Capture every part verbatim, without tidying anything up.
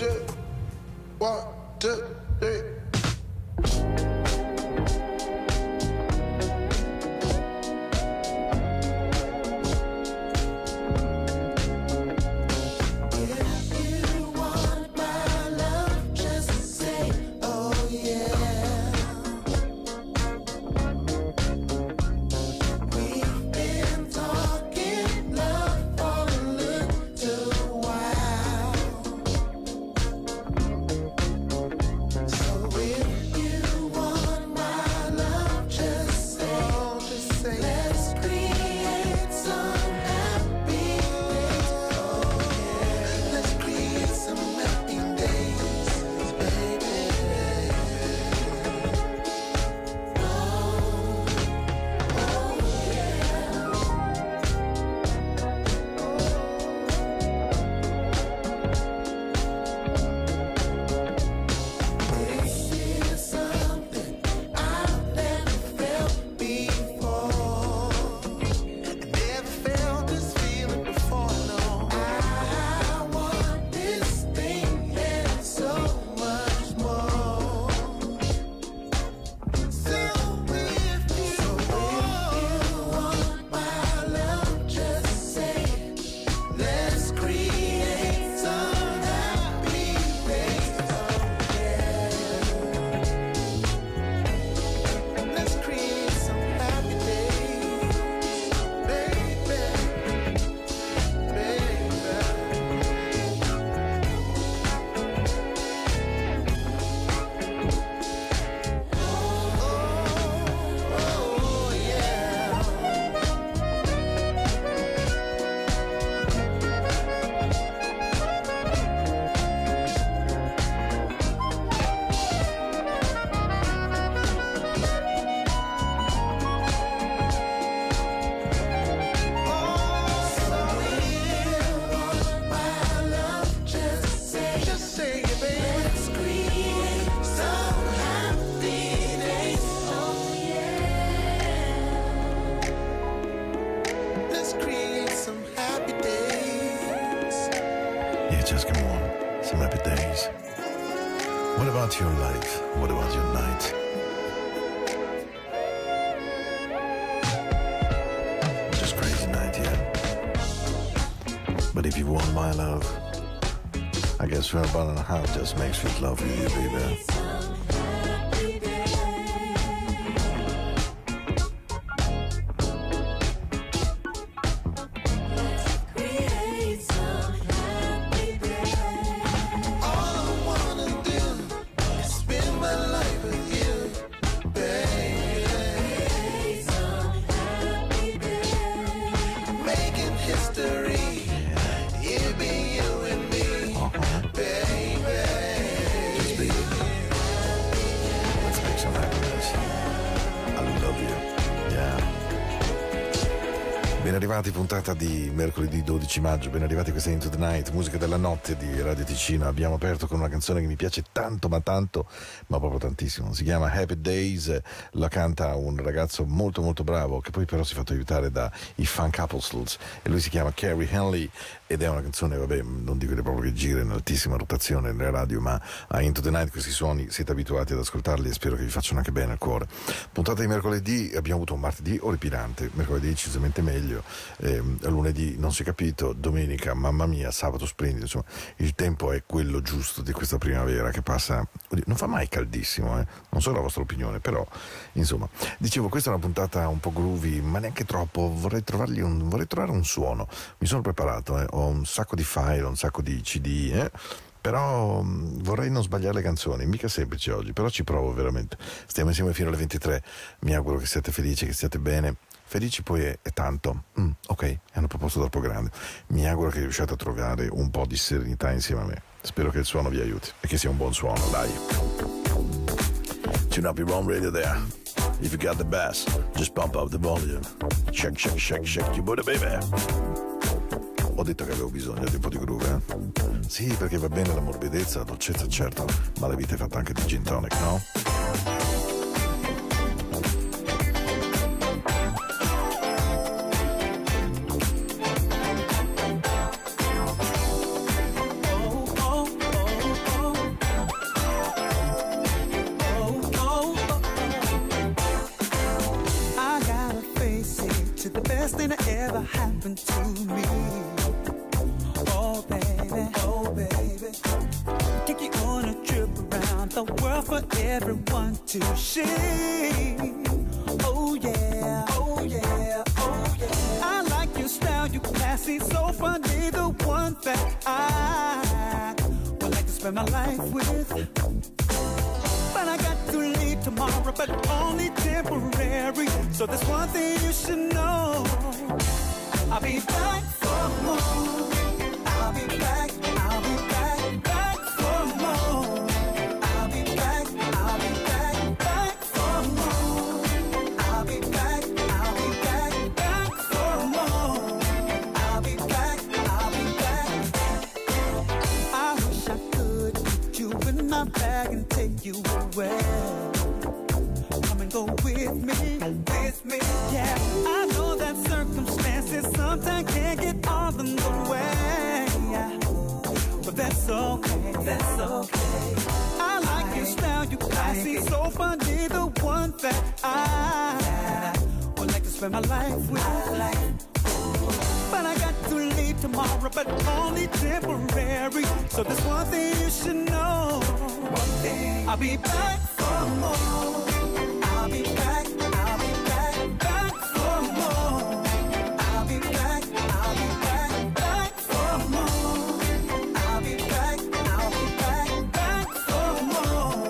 two, one, two, three. About a half just makes me love you, baby. Puntata di mercoledì dodici maggio, ben arrivati, questa è Into the Night, musica della notte di Radio Ticino. Abbiamo aperto con una canzone che mi piace tanto, ma tanto, ma proprio tantissimo. Si chiama Happy Days, la canta un ragazzo molto molto bravo che poi però si è fatto aiutare da i Funk Apostles, e lui si chiama Carey Henley, ed è una canzone, vabbè, non dico proprio che gira in altissima rotazione nelle radio, ma a Into the Night questi suoni siete abituati ad ascoltarli e spero che vi facciano anche bene al cuore. Puntata di mercoledì, abbiamo avuto un martedì orripilante, mercoledì decisamente meglio, eh, lunedì non si è capito, domenica mamma mia, sabato splendido, insomma il tempo è quello giusto di questa primavera che passa, oddio, non fa mai caldissimo, eh? Non so la vostra opinione, però insomma, dicevo, questa è una puntata un po' groovy, ma neanche troppo, vorrei trovargli un, vorrei trovare un suono, mi sono preparato, eh? Ho un sacco di file, un sacco di C D, eh? Però mh, vorrei non sbagliare le canzoni, mica semplice oggi, però ci provo veramente. Stiamo insieme fino alle ventitré, mi auguro che siate felici, che stiate bene. Felici poi è, è tanto, mm, ok, è una proposta troppo grande, mi auguro che riusciate a trovare un po' di serenità insieme a me, spero che il suono vi aiuti e che sia un buon suono, dai. Tune up your own radio there, if you got the bass, just pump up the volume, shake, shake, shake, shake your booty baby. Ho detto che avevo bisogno di un po' di groove, eh? Sì, perché va bene la morbidezza, la dolcezza, certo, ma la vita è fatta anche di gin tonic, no? Oh, oh, oh, a world for everyone to see. Oh yeah, oh yeah, oh yeah. I like your style, you classy, so funny. The one that I would like to spend my life with. But I got to leave tomorrow, but only temporary. So there's one thing you should know. I'll be back for more. I'll be back, I'll be back, back for more. I'll be back, I'll be back, back for more. I'll be back, I'll be back, back for more. I'll be back, I'll be back. I wish I could put you in my bag and take you away. Come and go with me, with me, yeah. I know that circumstances sometimes can't get all in the way. But that's okay, that's okay. I like your style, you classy, so funny. The one that I would like to spend my life with. But I got to leave tomorrow, but only temporary. So there's one thing you should know. One thing, I'll be back for more. I'll be back, I'll be back, back for more. I'll be back, I'll be back, back for more. I'll be back, I'll be back, back for more.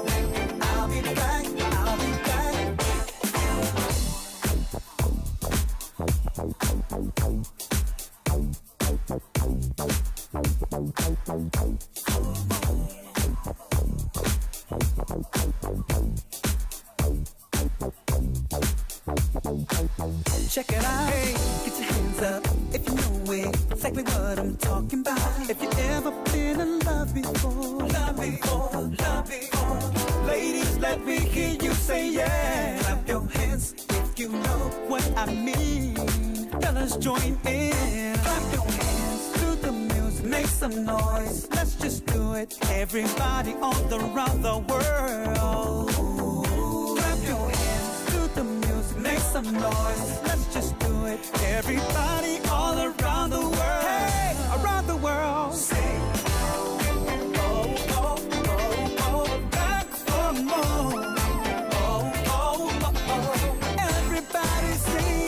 I'll be back, I'll be back. Check it out, hey, get your hands up if you know it, exactly what I'm talking about. If you ever been in love before, love before, love before, ladies, let me hear you say yeah. Clap your hands if you know what I mean. Fellas, join in. Clap your hands to the music, make some noise. Let's just do it. Everybody all around the world. Ooh, clap your hands to the music, make some noise. Let's just do it. Everybody all around the world. Hey, around the world. Say, oh, oh, oh, oh, oh, back for more. Oh, oh, oh, oh. Everybody sing.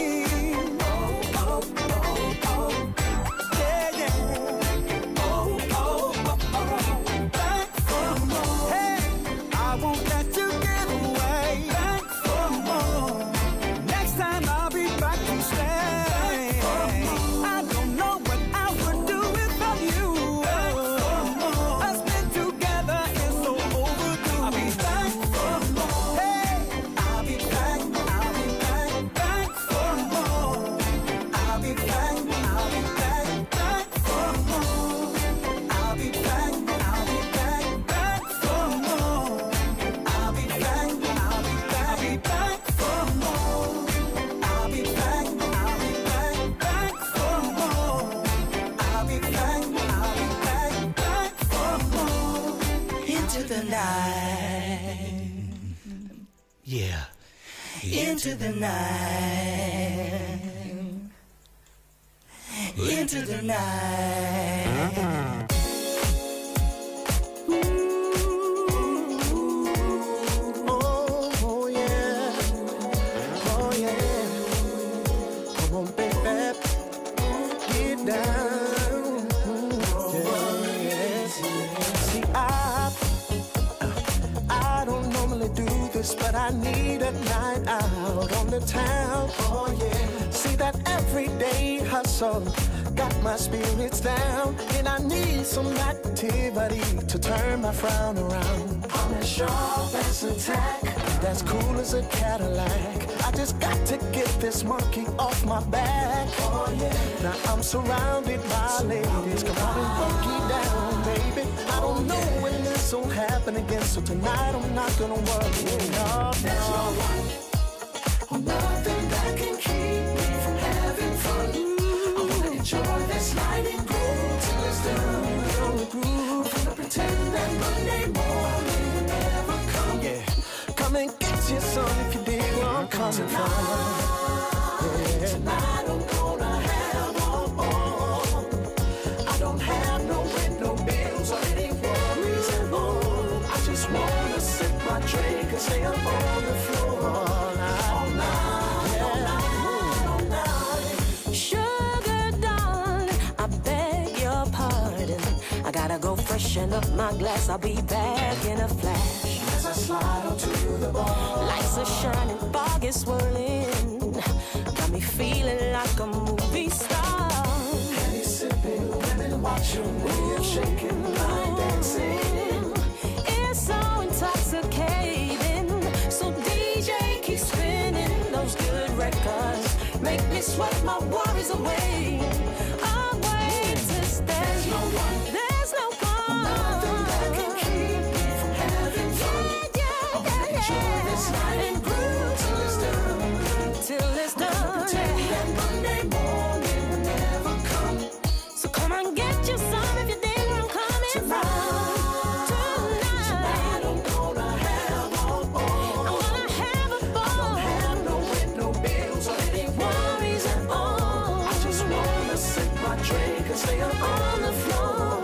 Yeah. Into the night. Into the night. Uh-huh. But I need a night out on the town. Oh yeah. See that everyday hustle got my spirits down, and I need some activity to turn my frown around. I'm as sharp as a tack, that's cool as a Cadillac. I just got to get this monkey off my back. Oh yeah. Now I'm surrounded by surrounded ladies. Come on and funky down, baby. Oh, I don't know yeah. when this will happen again, so tonight I'm not gonna worry. No, no. There's no one or nothing that can keep me from having fun. Ooh. I wanna enjoy this night and go till it's done. I'm gonna pretend that Monday morning will never come. Yeah. Come and get your son if you dig where I'm coming from. Yeah. Tonight I'm gonna have all on. I don't have no rent, no bills, or any worries at all. I just wanna. drink and stay up on the floor all night, all night, yeah. all night, all night. Sugar darling, I beg your pardon. I gotta go freshen up my glass. I'll be back in a flash. As I slide onto the bar, lights are shining, fog is swirling. Got me feeling like a movie star. Heavy sipping, women watching, we're shaking, line dancing. It's so intoxicating. So D J keep spinning those good records. Make me sweat my worries away. I'll wait to stay. There's no one. There's no one. Nothing that can keep me from having fun. Yeah, yeah, I'll yeah, enjoy yeah. this night and groove till it's done. Till it's done. That Monday morning will never come. So come on, get you some if you dig where I'm coming tonight, from. Tonight, tonight I'm gonna have all, all. I'm gonna have a ball. I don't have no rent, no bills, or any worries at all. I just wanna sip my drink and stay up on the floor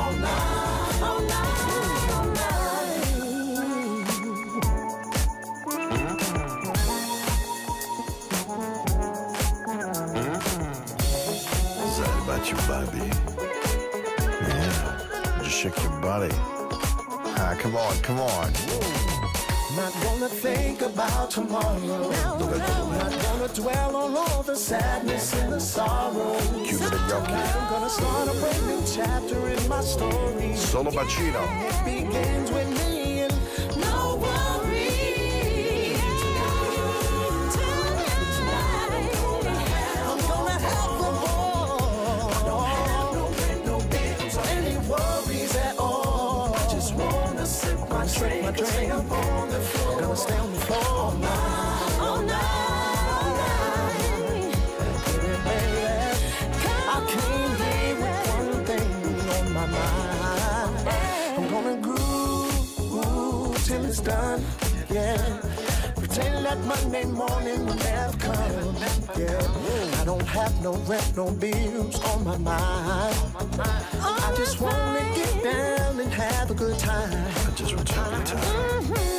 all night, all night, all night. You, baby. Yeah, just shake your body. Ah, come on, come on. Not gonna think about tomorrow. No, no, no. Not gonna dwell on all the sadness and the sorrow. I'm gonna start a brand new chapter in my story. Solo bacino. It begins with me and no worries. My drink, my drink, stay up on the floor. Gonna stay on the floor all night, all night. Baby, baby, I can't leave with one thing on my mind. I'm gonna groove till it's done, yeah. Pretend that Monday morning will never come, yeah. I don't have no rent, no bills on my mind. I just wanna get down and have a good time. I just want to have a good time. Mm-hmm.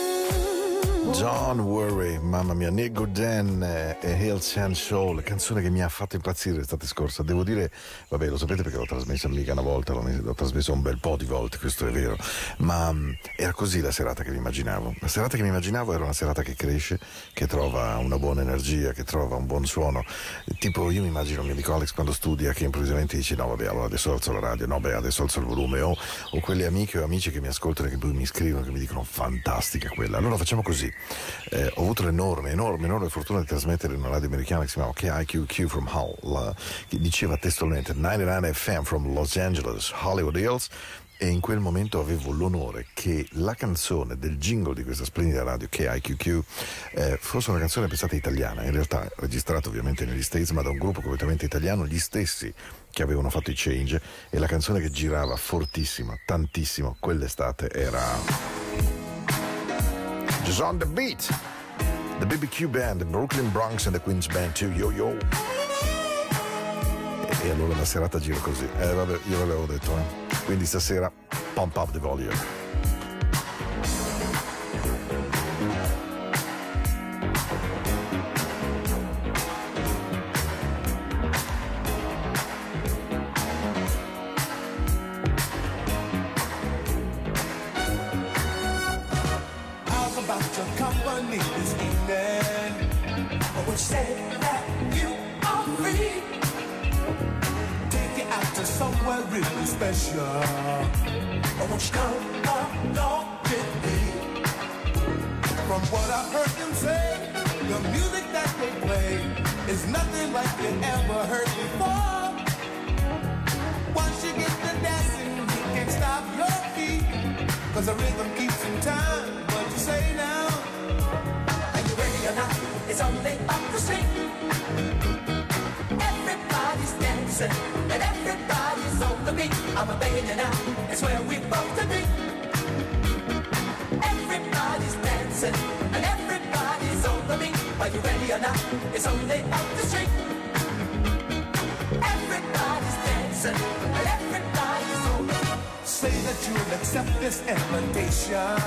Don't worry, mamma mia, Nick Gooden e Heels and Soul, la canzone che mi ha fatto impazzire l'estate scorsa. Devo dire, vabbè, lo sapete perché l'ho trasmessa mica una volta, l'ho trasmessa un bel po' di volte, questo è vero, ma era così la serata che mi immaginavo. La serata che mi immaginavo era una serata che cresce, che trova una buona energia, che trova un buon suono. Tipo io mi immagino, mi dico Alex quando studia, che improvvisamente dice no vabbè allora adesso alzo la radio, no beh adesso alzo il volume, o, o quelle amiche o amici che mi ascoltano e che poi mi scrivono, che mi dicono fantastica quella, allora facciamo così. Eh, ho avuto l'enorme, enorme, enorme fortuna di trasmettere in una radio americana che si chiamava K I Q Q from Hull, la, che diceva testualmente novantanove F M from Los Angeles, Hollywood Hills. E in quel momento avevo l'onore che la canzone del jingle di questa splendida radio K I Q Q eh, fosse una canzone pensata italiana, in realtà registrata ovviamente negli States, ma da un gruppo completamente italiano, gli stessi che avevano fatto i Change, e la canzone che girava fortissima, tantissimo quell'estate era Just on the Beat, the B B Q Band, the Brooklyn Bronx and the Queens Band due, yo yo. E allora la serata gira così. Eh vabbè, io l'avevo detto, eh. Quindi stasera pump up the volume. say that you'll accept this invitation?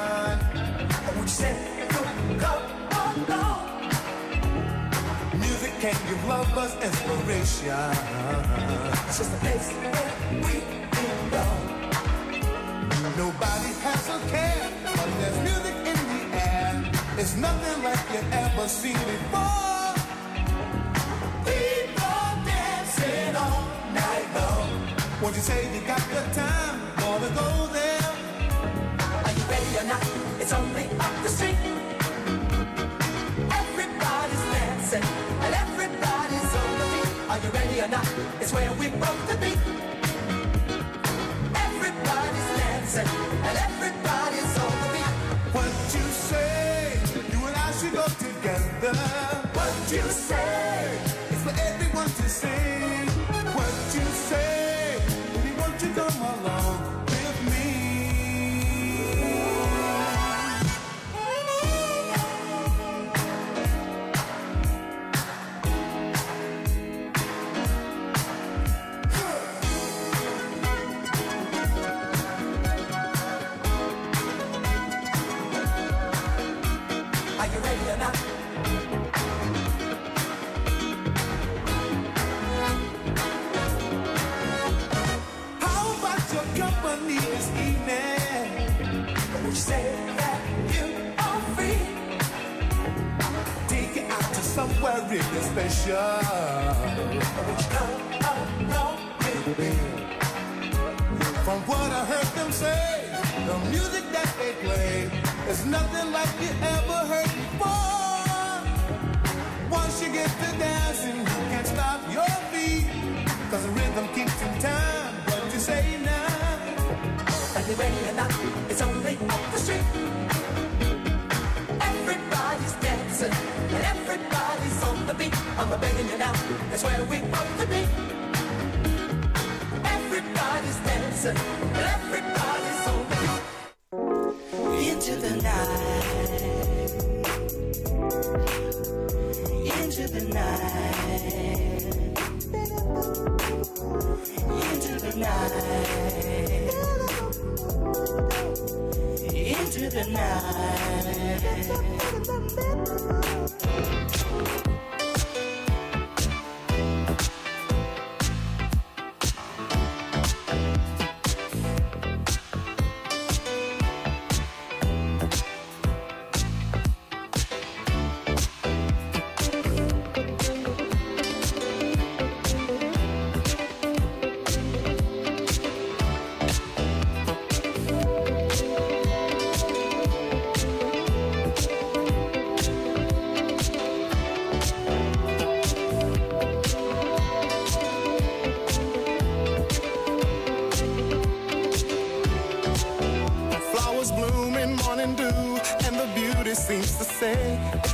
Would you say you'll go, go, go? Music can give lovers inspiration. It's just a place where we belong. Nobody has a care, but there's music in the air. It's nothing like you've ever seen before. People dancing all night long. Would you say you got the time? Wanna go there? Are you ready or not? It's only up the street. Everybody's dancing and everybody's on the beat. Are you ready or not? It's where we broke the beat. Everybody's dancing and everybody's on the beat. What you say? You and I should go together. What you say? It's for everyone to sing. What you say? Come along with me. Are you ready or not? This evening, would you say that you are free? Take it out to somewhere really special. Would you come along with me? From what I heard them say, the music that they play is nothing like you ever heard before. Once you get to dancing, you can't stop your feet, 'cause the rhythm keeps in time. What you say now? Are you ready or not? It's only up the street. Everybody's dancing and everybody's on the beat. I'm a begging you now, that's where we want to be. Everybody's dancing and everybody's on the beat. Into the night. Into the night. Into the night. Into the night.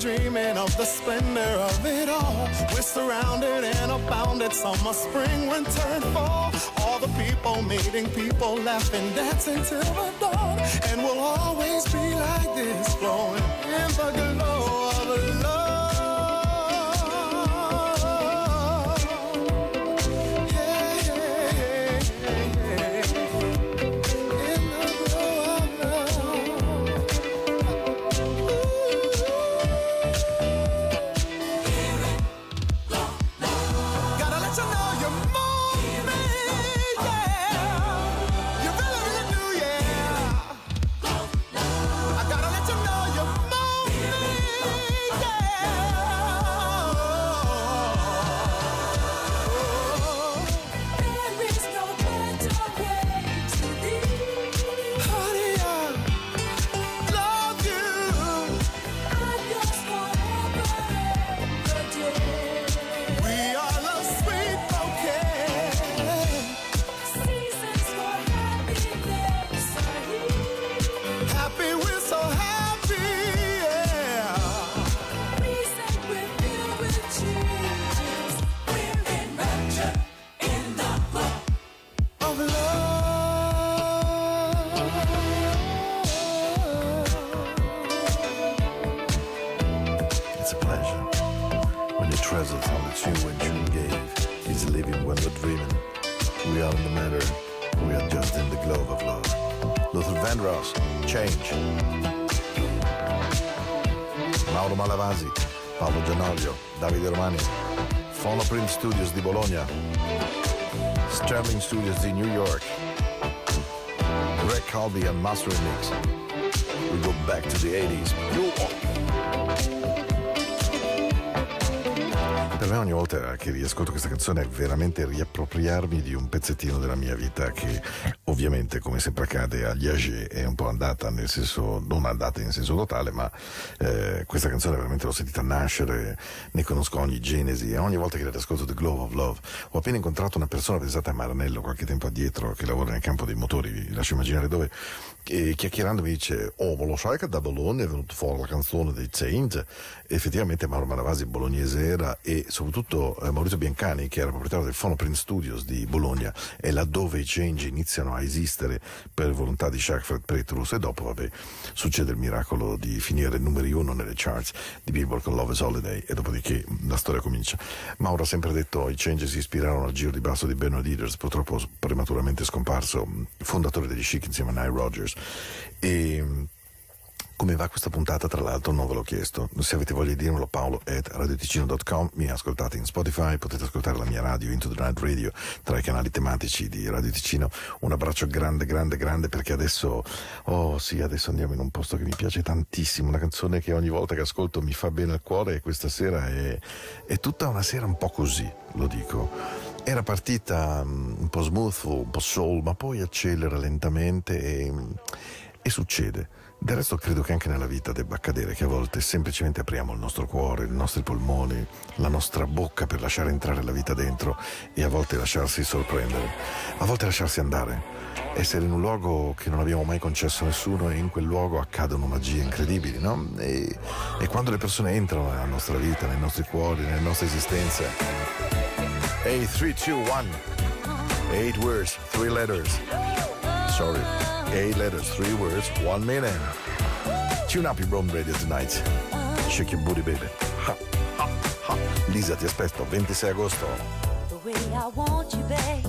dreaming of the splendor of it all. We're surrounded and abounded, summer, spring, winter, and fall. All the people meeting, people laughing, dancing till the dawn. And we'll always be like this, flowing in the glow of love. Luther Vandross, Change. Mauro Malavasi, Paolo Giannolio, Davide Romani, Fonoprint Studios di Bologna, Sterling Studios di New York, Greg Halby and Master Remix. We go back to the eighties. Per me ogni volta che riascolto questa canzone è veramente riappropriarmi di un pezzettino della mia vita che... Ovviamente, come sempre accade agli âgé, è un po' andata nel senso, non andata in senso totale, ma eh, questa canzone veramente l'ho sentita nascere, ne conosco ogni genesi e ogni volta che la ascolto The Glow of Love. Ho appena incontrato una persona, pensata a Maranello qualche tempo addietro, che lavora nel campo dei motori, vi lascio immaginare dove, e chiacchierando mi dice: oh, ma lo sai che da Bologna è venuta fuori la canzone dei Change? Effettivamente Mauro Malavasi bolognese era, e soprattutto eh, Maurizio Biancani, che era proprietario del Fonoprint Studios di Bologna, è laddove i Change iniziano a esistere per volontà di Jacques Petrus, e dopo vabbè succede il miracolo di finire numeri uno nelle charts di Billboard con Love is Holiday, e dopodiché la storia comincia. Mauro ha sempre detto: i Change si ispirarono al giro di basso di Bernard Edwards, purtroppo prematuramente scomparso, fondatore degli Chic insieme a Nile Rodgers. E come va questa puntata, tra l'altro, non ve l'ho chiesto. Se avete voglia di dirmelo, paolo at radioticino dot com, mi ascoltate in Spotify, potete ascoltare la mia radio Into the Night Radio tra i canali tematici di Radio Ticino. Un abbraccio grande, grande, grande, perché adesso, oh sì, adesso andiamo in un posto che mi piace tantissimo, una canzone che ogni volta che ascolto mi fa bene al cuore, e questa sera è, è tutta una sera un po' così, lo dico. Era partita un po' smooth, un po' soul, ma poi accelera lentamente e, e succede. Del resto credo che anche nella vita debba accadere che a volte semplicemente apriamo il nostro cuore, i nostri polmoni, la nostra bocca per lasciare entrare la vita dentro, e a volte lasciarsi sorprendere, a volte lasciarsi andare, essere in un luogo che non abbiamo mai concesso a nessuno, e in quel luogo accadono magie incredibili, no? E, e quando le persone entrano nella nostra vita, nei nostri cuori, nella nostra esistenza. Hey, three, two, one. Eight words, three letters. Sorry. Eight letters, three words, one minute. Tune up your own radio tonight. Shake your booty, baby. Ha, ha, ha. Lisa, ti aspetto, ventisei agosto. The way I want you, babe,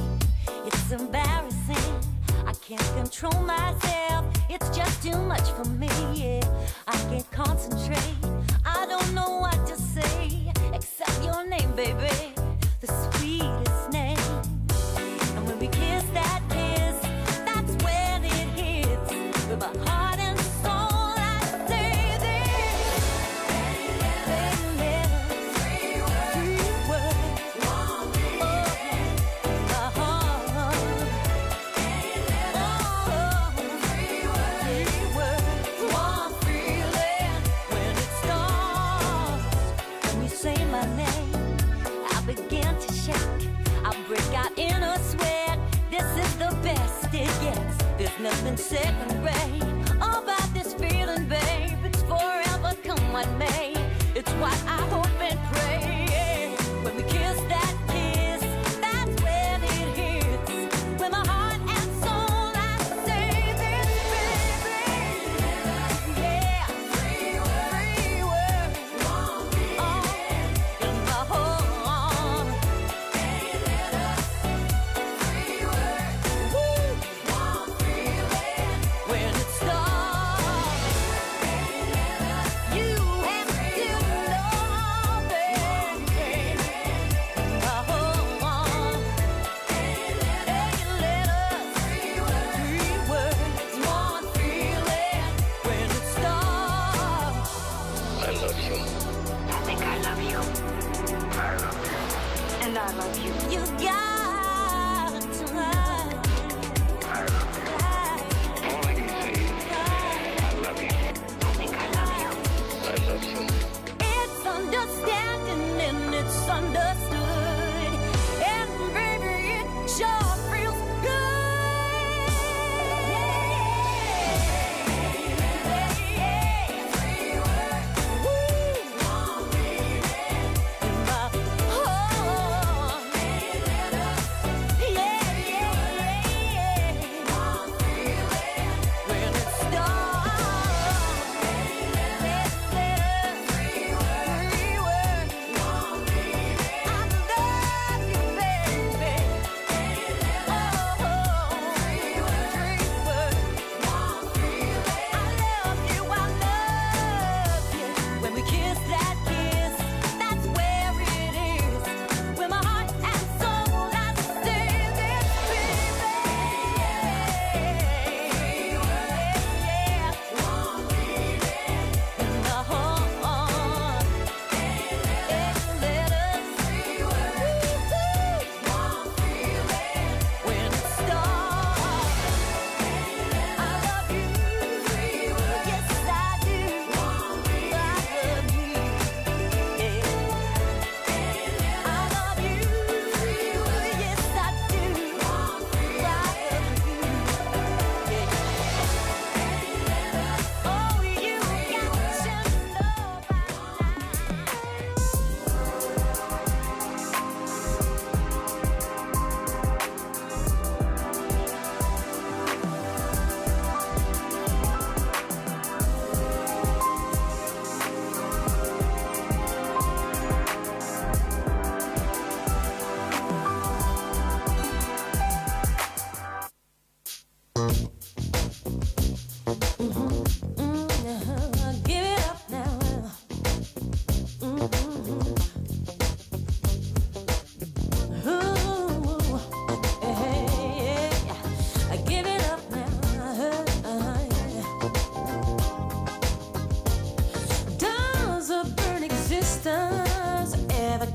it's embarrassing. I can't control myself. It's just too much for me, yeah. I can't concentrate. I don't know what to say, except your name, baby. The sweetest name. And when we kiss that kiss, with my heart and soul, I say this. Eight letters, three words, three words, one minute. Oh, uh-huh. Eight letters, oh, three words, three words, one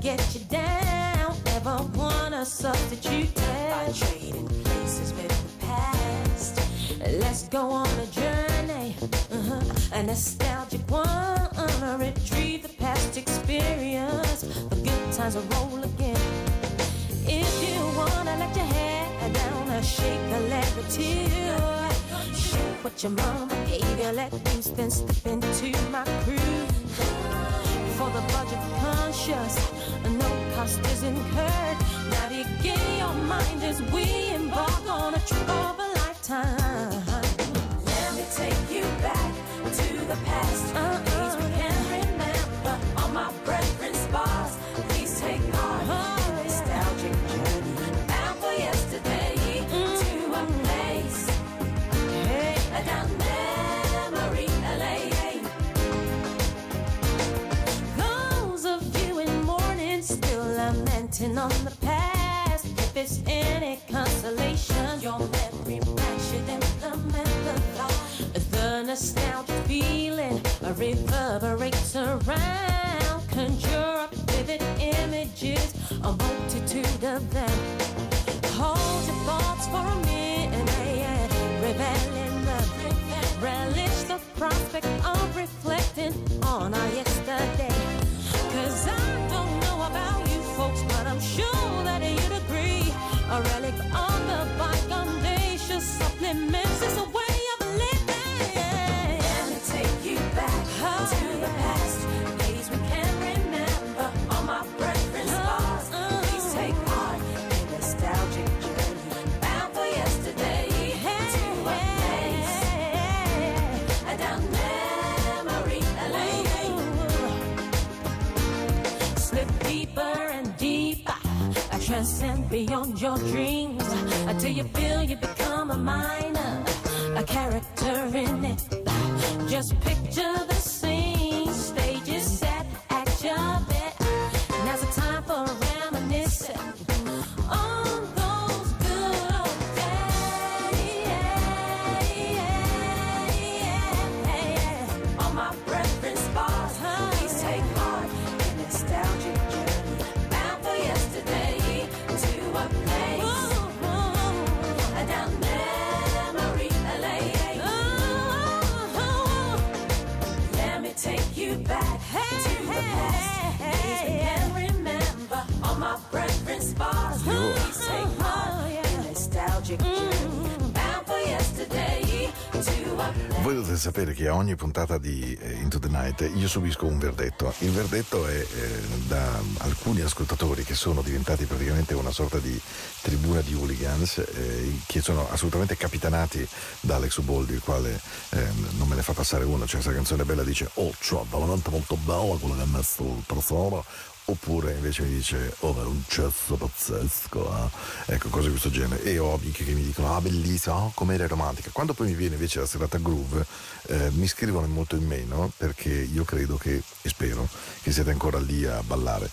get you down. Never wanna substitute by trading places with the past. Let's go on a journey, uh-huh, a nostalgic one. Retrieve the past experience. The good times will roll again. If you wanna let your hair down or shake a leg or two, shake what your mama gave you. Let loose then step into my crew. For the budget conscious, no cost is incurred. Navigate your mind as we embark on a trip of a lifetime. Let me take you back to the past. Uh-uh. Things we can remember. All my brethren's bars, please take part. Oh, nostalgic yeah. Journey bound for yesterday, mm-hmm. To a place hey. Down memory lane. Lamenting on the past, if it's any consolation, your memory match should implement the thought. The nostalgic feeling reverberates around. Conjure up vivid images, a multitude of them. Hold your thoughts for a minute, revel in the relish the prospect of reflecting on our yesterday. 'Cause I don't know about you folks, but I'm sure that you'd agree. A relic on the bike, audacious supplements is a way of living. Let me take you back oh, to yeah. the past. Days we can't remember. All my preference bars. Uh, uh, Please take part in nostalgic journey. Bound for yesterday hey, to a place hey, hey. Down memory lane. Deeper and deeper, I transcend beyond your dreams. Until you feel you become a minor, a character in it. Just picture the scene, stage is set, action bit. Now's the time for reminiscing on those good old days. All my preference bars, please take part in nostalgia. Voi dovete sapere che a ogni puntata di Into the Night io subisco un verdetto. Il verdetto è eh, da alcuni ascoltatori che sono diventati praticamente una sorta di tribuna di hooligans, eh, che sono assolutamente capitanati da Alex Boldi, il quale eh, non me ne fa passare una. Cioè, questa canzone bella dice "Oh, c'ho veramente molto bella quella che ha messo il trasoro", oppure invece mi dice "Oh, ma è un cesso pazzesco, eh?" Ecco, cose di questo genere. E ho amiche che mi dicono "Ah, bellissima, oh, com'era romantica". Quando poi mi viene invece la serata groove, eh, mi scrivono molto in meno, perché io credo che, e spero, che siete ancora lì a ballare.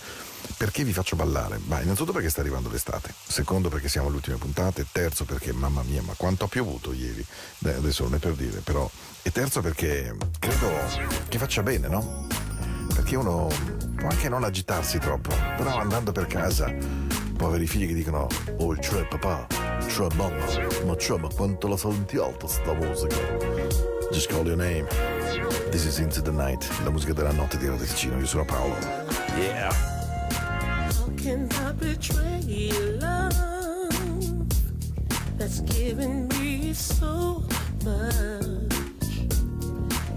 Perché vi faccio ballare? Ma innanzitutto perché sta arrivando l'estate, secondo perché siamo all'ultima puntata, e terzo perché, mamma mia, ma quanto ha piovuto ieri. Beh, adesso non è per dire, però. E terzo perché credo che faccia bene, no? Perché uno può anche non agitarsi troppo, però andando per casa, poveri figli che dicono "Oh, cioè papà, cioè mamma, ma cioè ma quanto la senti alto sta musica". Just call your name. This is Into the Night, la musica della notte di Radio Ticino. Io sono Paolo. Yeah. How can I betray love that's given me so much?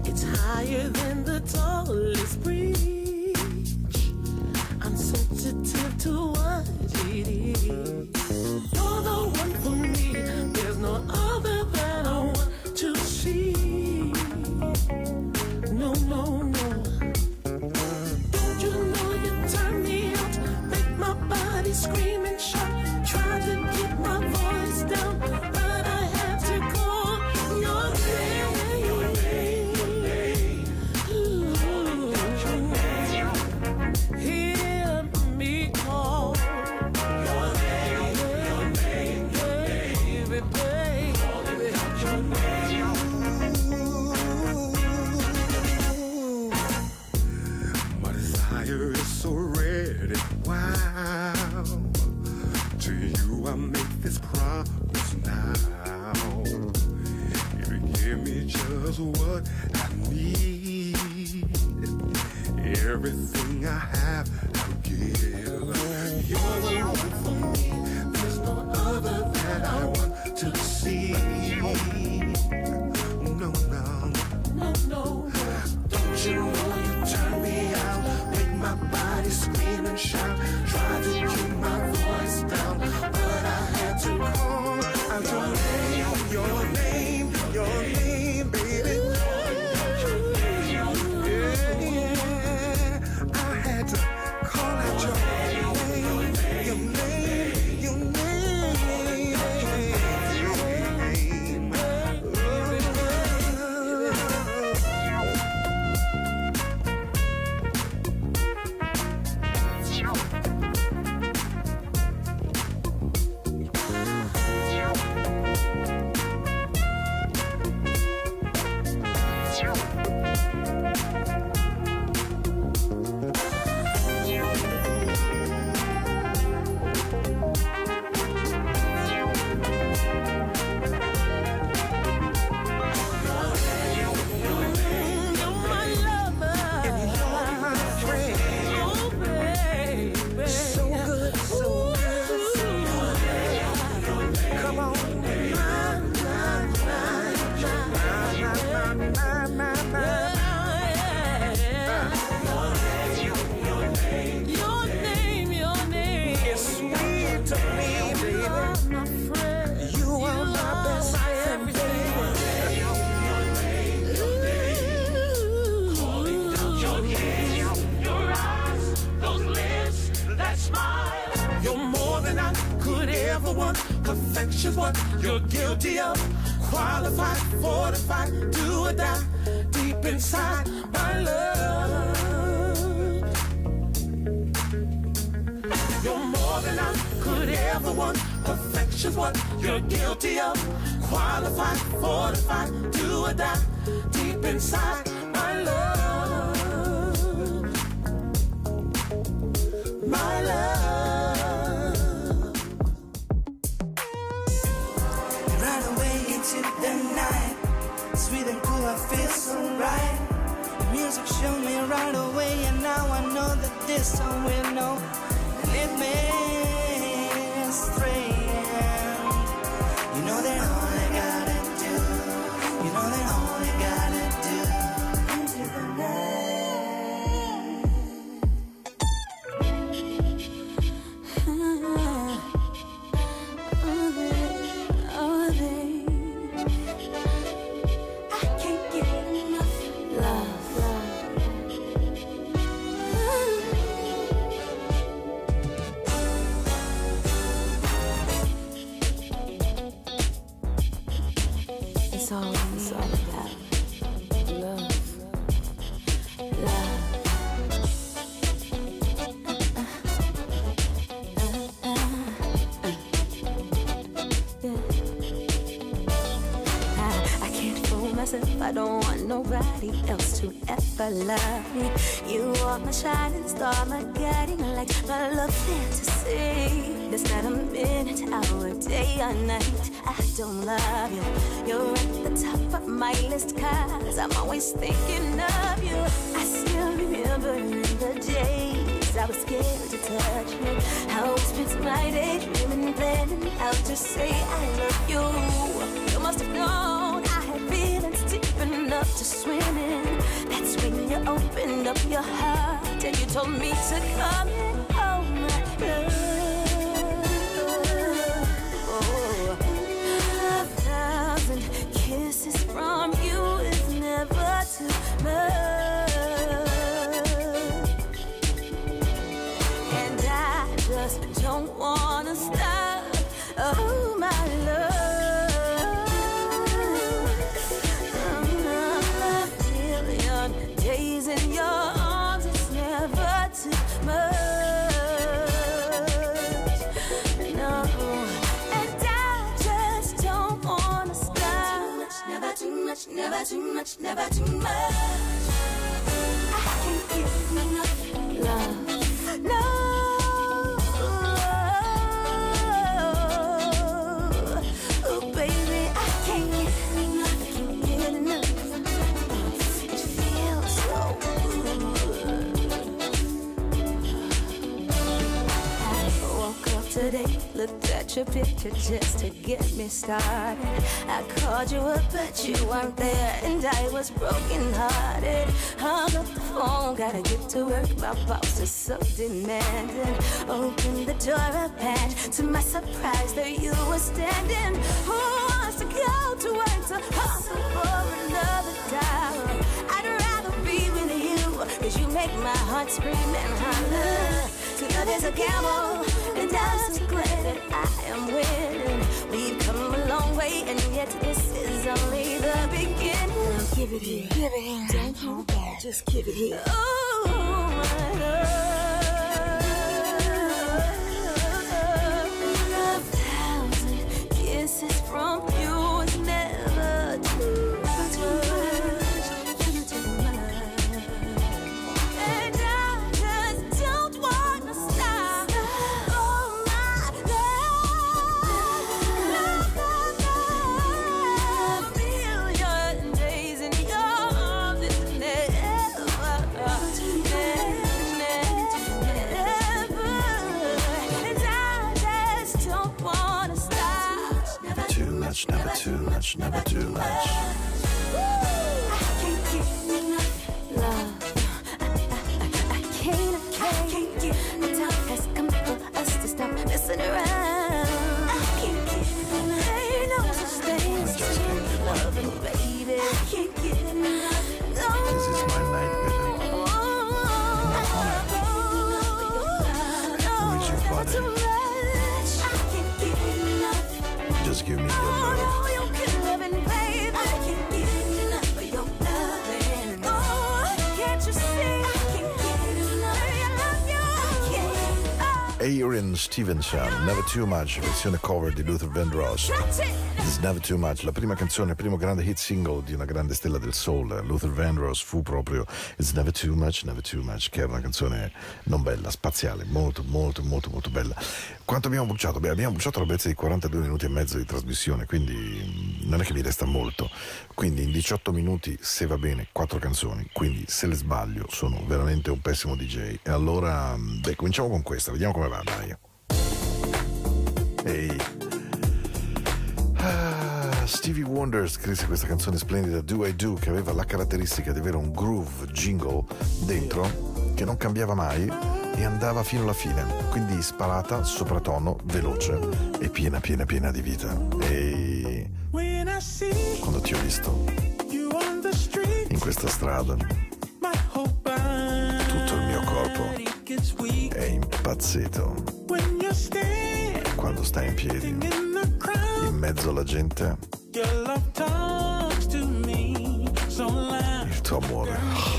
It's higher than the tallest breeze. I'm sensitive to what it is. You're the one for me. There's no other that I want to see. No, no, no. Don't you know you turn me out? Make my body scream and shout. Try to keep my voice down, but I have to call your name. Your name, your name, your name, your name. Me call your name, your name, your name. everything I have to give. You're the one for me. There's no other that I want to see. No, no, no, no. Don't you know you turn me out? Make my body scream and shout. Try to keep my voice down, but I had to call out your name, your name, your name, baby. your picture just to get me started. I called you up, but you weren't there, and I was broken-hearted. Hung up the phone, gotta get to work, my boss is so demanding. Opened the door up, and to my surprise, there you were standing. Who wants to go to work to hustle for another dollar? I'd rather be with you, cause you make my heart scream and holler. Your there's a gamble, and I'm so glad that I am winning. We've come a long way, and yet this is only the beginning. Give it here, give it here, don't hold back, just give it here. Oh my love, a thousand kisses from you was never too much. Never too much, never too much. I can't get enough love. I, I, I, I can't, I can't get enough. The time has come for us to stop messing around. I can't get enough. Ain't no such thing as true love, baby. I can't get enough. No. This is my night, baby. Oh, I can't get enough. No, never too much. Just give me your love. Oh, no, you keep loving, baby. I can't get enough of your loving. Oh, can't you see? I can't get enough. Baby, I love you. I can't. Aaron Stevenson, Never Too Much, versione cover di Luther Vandross. It's Never Too Much, la prima canzone, il primo grande hit single di una grande stella del soul, Luther Vandross, fu proprio It's Never Too Much, Never Too Much, che era una canzone non bella, spaziale, molto, molto, molto, molto bella. Quanto abbiamo bruciato? Beh, abbiamo bruciato la bellezza di quarantadue minuti e mezzo di trasmissione, quindi non è che mi resta molto. Quindi in diciotto minuti, se va bene, quattro canzoni, quindi se le sbaglio sono veramente un pessimo D J. E allora, beh, cominciamo con questa, vediamo come va, dai. Ehi. Ah, Stevie Wonder scrisse questa canzone splendida, Do I Do, che aveva la caratteristica di avere un groove jingle dentro che non cambiava mai e andava fino alla fine, quindi sparata, sopratono, veloce e piena piena piena di vita. E quando ti ho visto in questa strada, tutto il mio corpo è impazzito. Quando stai in piedi in mezzo alla gente, il tuo amore,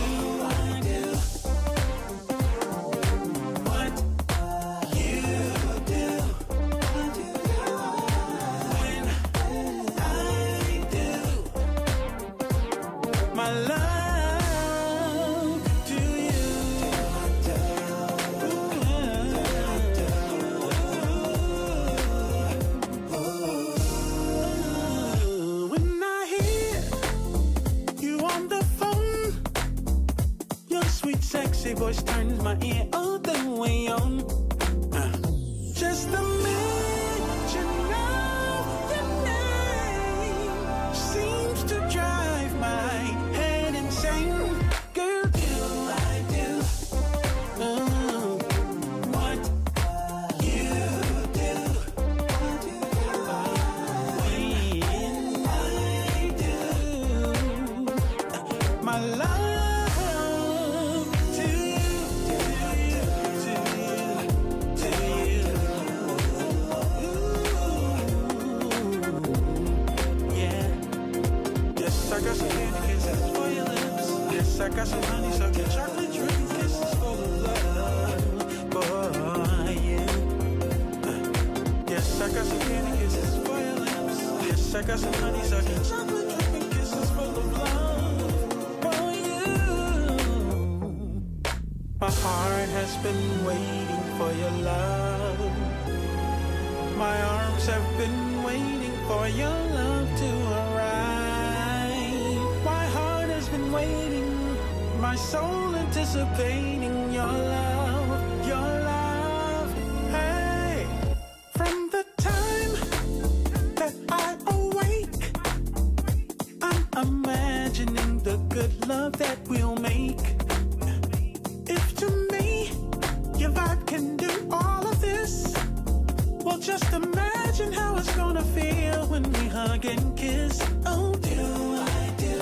voice turns my ear all the way on. Uh. Just the mention of your name seems to drive my head insane. Girl, do I do uh, what you do when I do uh, my love. I got some honey, so get chocolate drink. This is full of love, boy, yeah. Uh, yes, I got some candy, kisses for your lips. Yes, I got some honey, so get chocolate drink and kisses full of love for you. My heart has been waiting for your love. My arms have been waiting for your love to arrive. My heart has been waiting. My soul anticipating your love, your love. Hey, from the time love that we'll make. If to me your vibe can do all of this, well just imagine how it's gonna feel when we hug and kiss. Oh, do I do?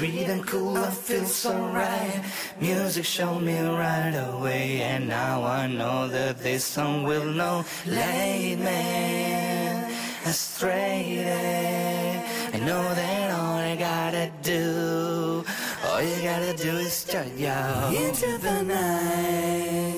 Sweet and cool, I feel so right. Music showed me right away, and now I know that this song will no lead me astray. I know that all I gotta do, all you gotta do is turn your into the night.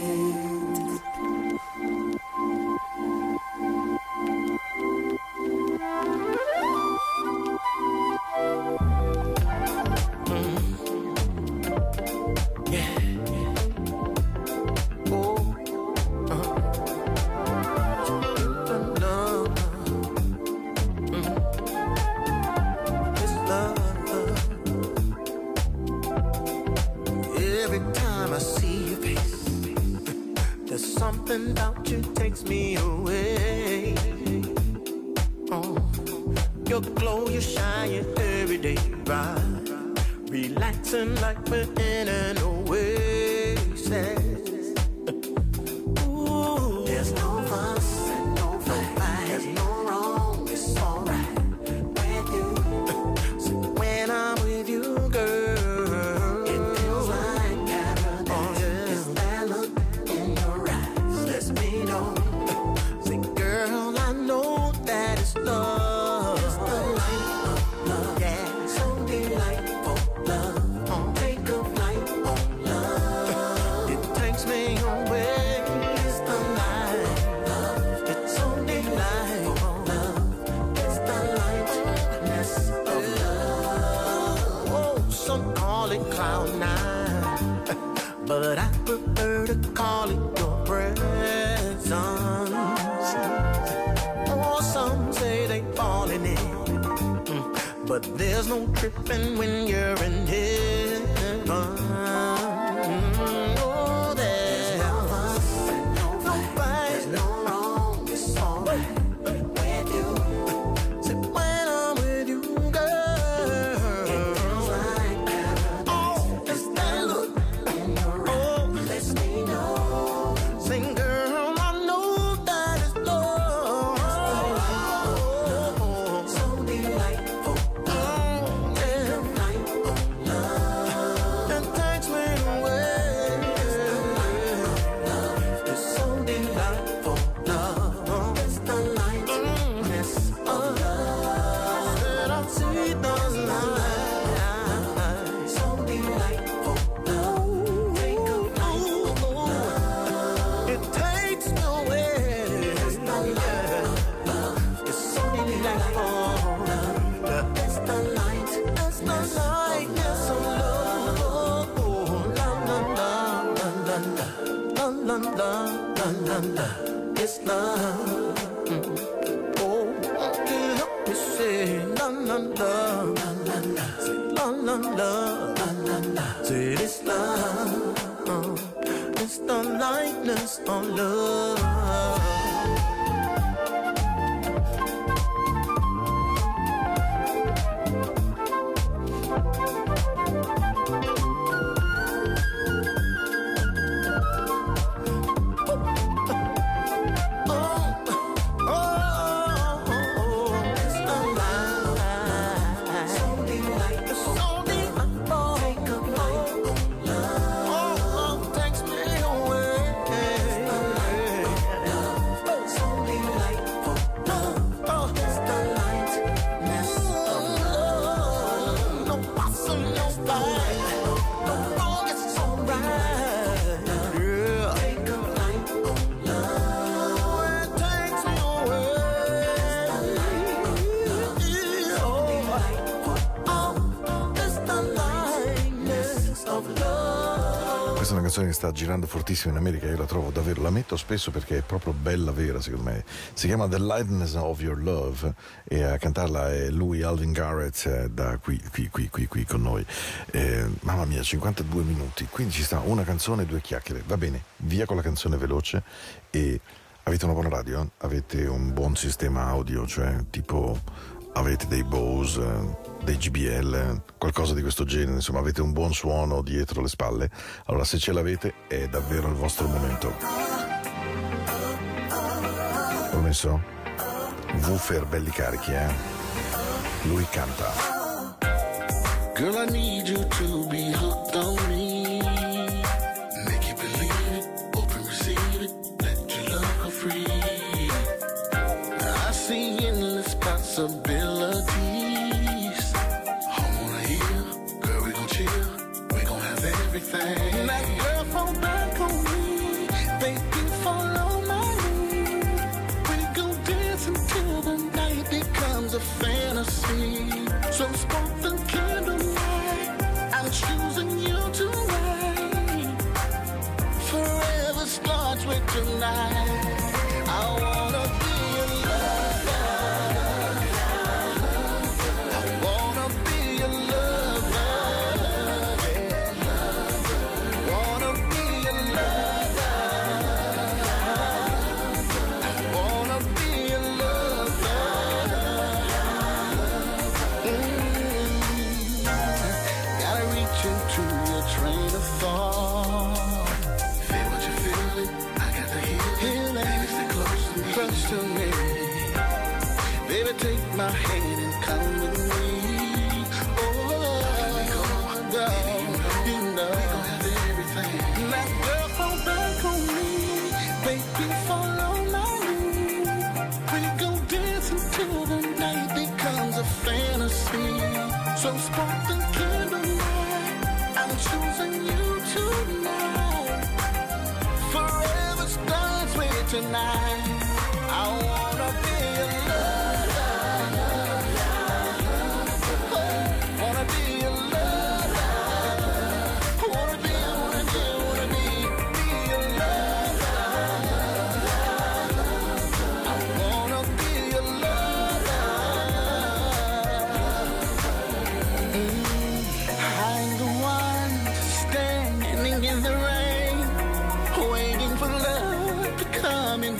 Something about you takes me away. Oh, your glow, you shine your everyday vibe, relaxing like we're in an oasis. Ooh, there's no fuss and no fight, there's no wrong, it's alright with you. So when I'm with you, girl, it feels like paradise. Oh, yeah. It's that look. Say, girl, I know that it's love. It's the light of love. Yeah, so delightful love. Oh. Take a flight on love. It takes me away. It's the light of love. It's so delightful love. It's the lightness of love. Oh, some call it cloud nine, but I prefer to call it your breath. Or some say they falling in, mm. but there's no tripping when you're in heaven. Mm. Oh, there's no fuss and no fight, fight. There's no wrong, it's alright with you. Say when I'm with you, girl, it feels like paradise. Oh, it's that look in your eyes, lets me know. Sing, girl. Love. love, love, love, love. It's love. Mm. Oh, okay, help me say la la la, la la la, say la la la, la la la. Say it's love. Oh, it's the lightness of love. Questa è una canzone che sta girando fortissimo in America, io la trovo davvero, la metto spesso perché è proprio bella vera secondo me. Si chiama The Lightness of Your Love e a cantarla è lui, Alvin Garrett, da qui, qui, qui, qui, qui con noi. Eh, mamma mia, cinquantadue minuti, quindi ci sta una canzone e due chiacchiere, va bene, via con la canzone veloce. E avete una buona radio, avete un buon sistema audio, cioè tipo... avete dei Bose, dei G B L, qualcosa di questo genere, insomma avete un buon suono dietro le spalle, allora se ce l'avete è davvero il vostro momento. Ho messo woofer belli carichi, eh? Lui canta. Girl, I need you to be hooked on me. Make you believe it, open, receive it, let your love go free. Now I see endless possibilities. And that girl fall back on me, baby, fall on my knee. We gon' dance until the night becomes a fantasy. So smoke the candlelight, I'm choosing you tonight. Forever starts with tonight. I wanna be in love, I wanna be in love. Take my hand and come with me. Oh, girl, you know that girl fall back on me, baby, fall on my knee. We gon' dance until the night becomes a fantasy. So spark the candlelight, I'm choosing you tonight. Forever starts with tonight. I wanna be in love.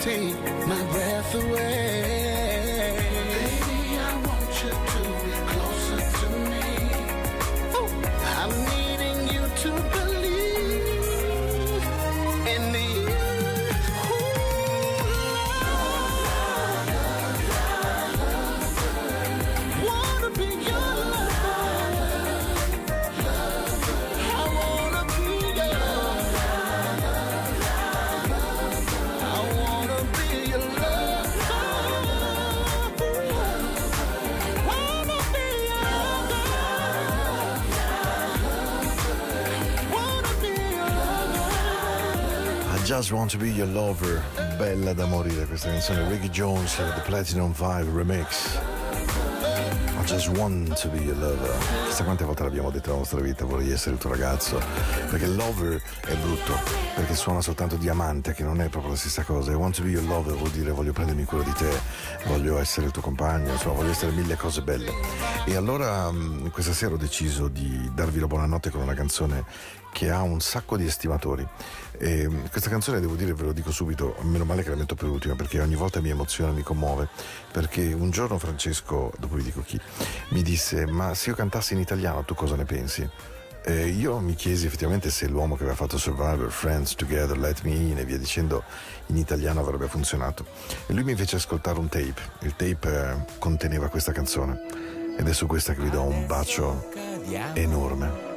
Take my breath away. Baby, I want you to be closer to me. Ooh. I'm needing you to believe in me. Ooh. Wanna be your love. I wanna be your love. I wanna Just Want to Be Your Lover, bella da morire questa canzone, Ricky Jones, The Platinum five Remix. Just Want to Be Your Lover. Chissà quante volte l'abbiamo detto nella nostra vita, vorrei essere il tuo ragazzo, perché lover è brutto, perché suona soltanto diamante, che non è proprio la stessa cosa. I want to be your lover vuol dire voglio prendermi cura di te, voglio essere il tuo compagno, insomma voglio essere mille cose belle. E allora questa sera ho deciso di darvi la buonanotte con una canzone che ha un sacco di estimatori. E questa canzone, devo dire, ve lo dico subito, meno male che la metto per ultima, perché ogni volta mi emoziona, mi commuove, perché un giorno Francesco, dopo vi dico chi, mi disse: ma se io cantassi in italiano tu cosa ne pensi? Eh, io mi chiesi effettivamente se l'uomo che aveva fatto Survivor, Friends, Together, Let Me In e via dicendo in italiano avrebbe funzionato, e lui mi fece ascoltare un tape. Il tape eh, conteneva questa canzone, ed è su questa che vi do un bacio enorme.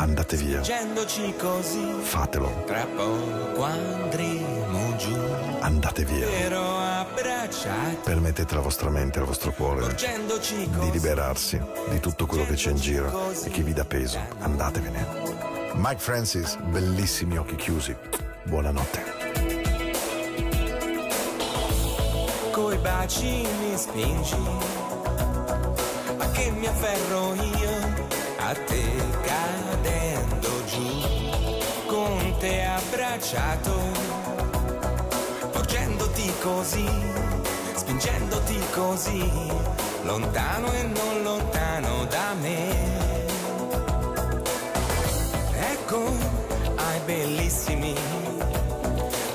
Andate via, fatelo, andate via, permettete alla vostra mente, al vostro cuore di liberarsi di tutto quello che c'è in giro e che vi dà peso. Andatevene. Mike Francis, Bellissimi occhi chiusi. Buonanotte. Coi baci mi spingi a che mi afferro io a te, cadendo giù, con te abbracciato, porgendoti così, spingendoti così, lontano e non lontano da me. Ecco, hai bellissimi,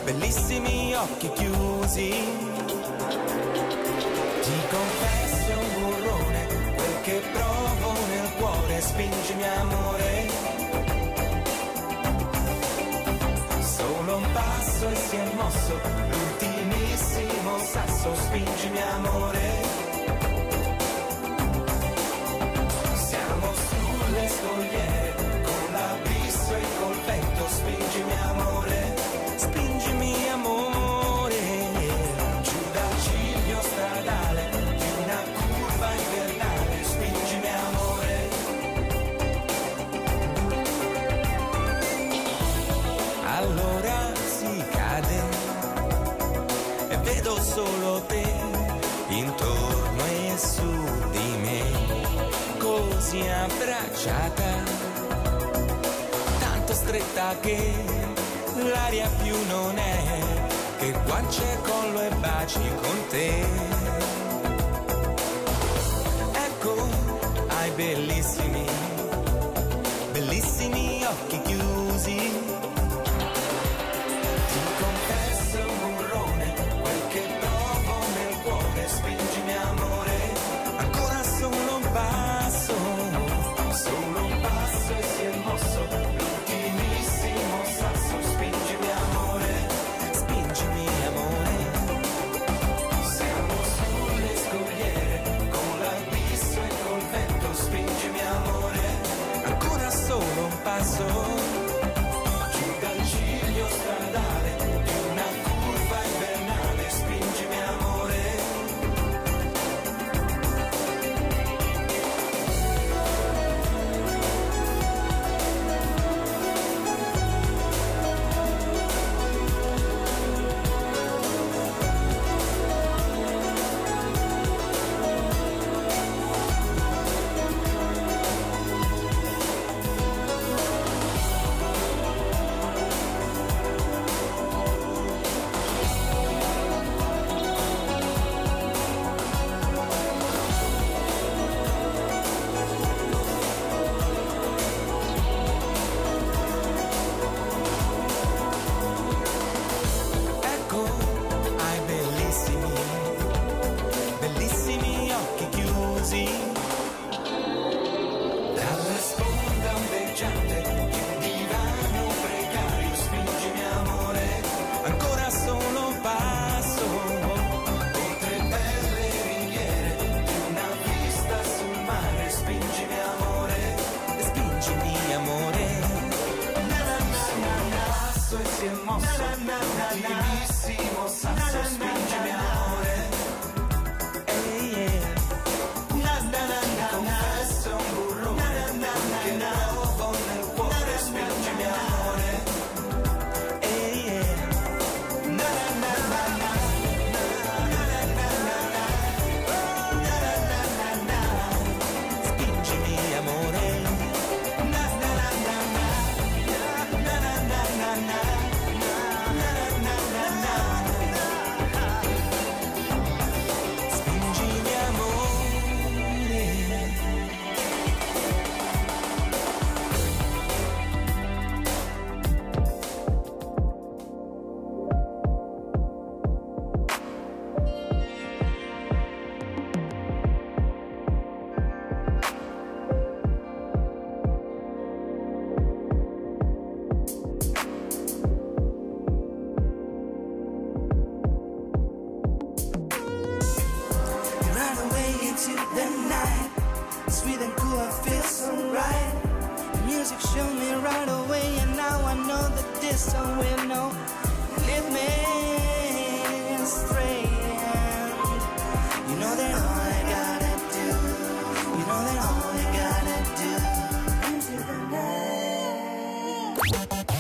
bellissimi occhi chiusi. Ti confesso un burrone, quel che provo nel cuore, spingimi amore. Solo un passo e si è mosso l'ultimissimo sasso, spingimi amore. Siamo sulle scogliere, con l'abisso e col vento, spingimi amore, spingimi amore. Giù dal ciglio stradale di una curva invernale, spingimi amore. Allora si cade e vedo solo te intorno e su di me, così abbracciata, tanto stretta che l'aria più non è, che guance, collo e baci con te. Hai bellissimi, bellissimi occhi chiusi. Ti confesso un burrone, quel che provo nel cuore, spingimi amore. Ancora solo un passo, solo un passo e si è mosso l'ultimissimo sasso, spingimi amore, spingimi amore. Siamo sulle scogliere, con l'abisso e col vento, spingimi amore, ancora solo un passo, giù dal ciglio stradale di una curva invernale, spingimi amore. into the night. Sweet and cool, I feel so right. The music showed me right away, and now I know that this song will know. Lead me astray, and you know that all I gotta do, you know that all I gotta do, into the night.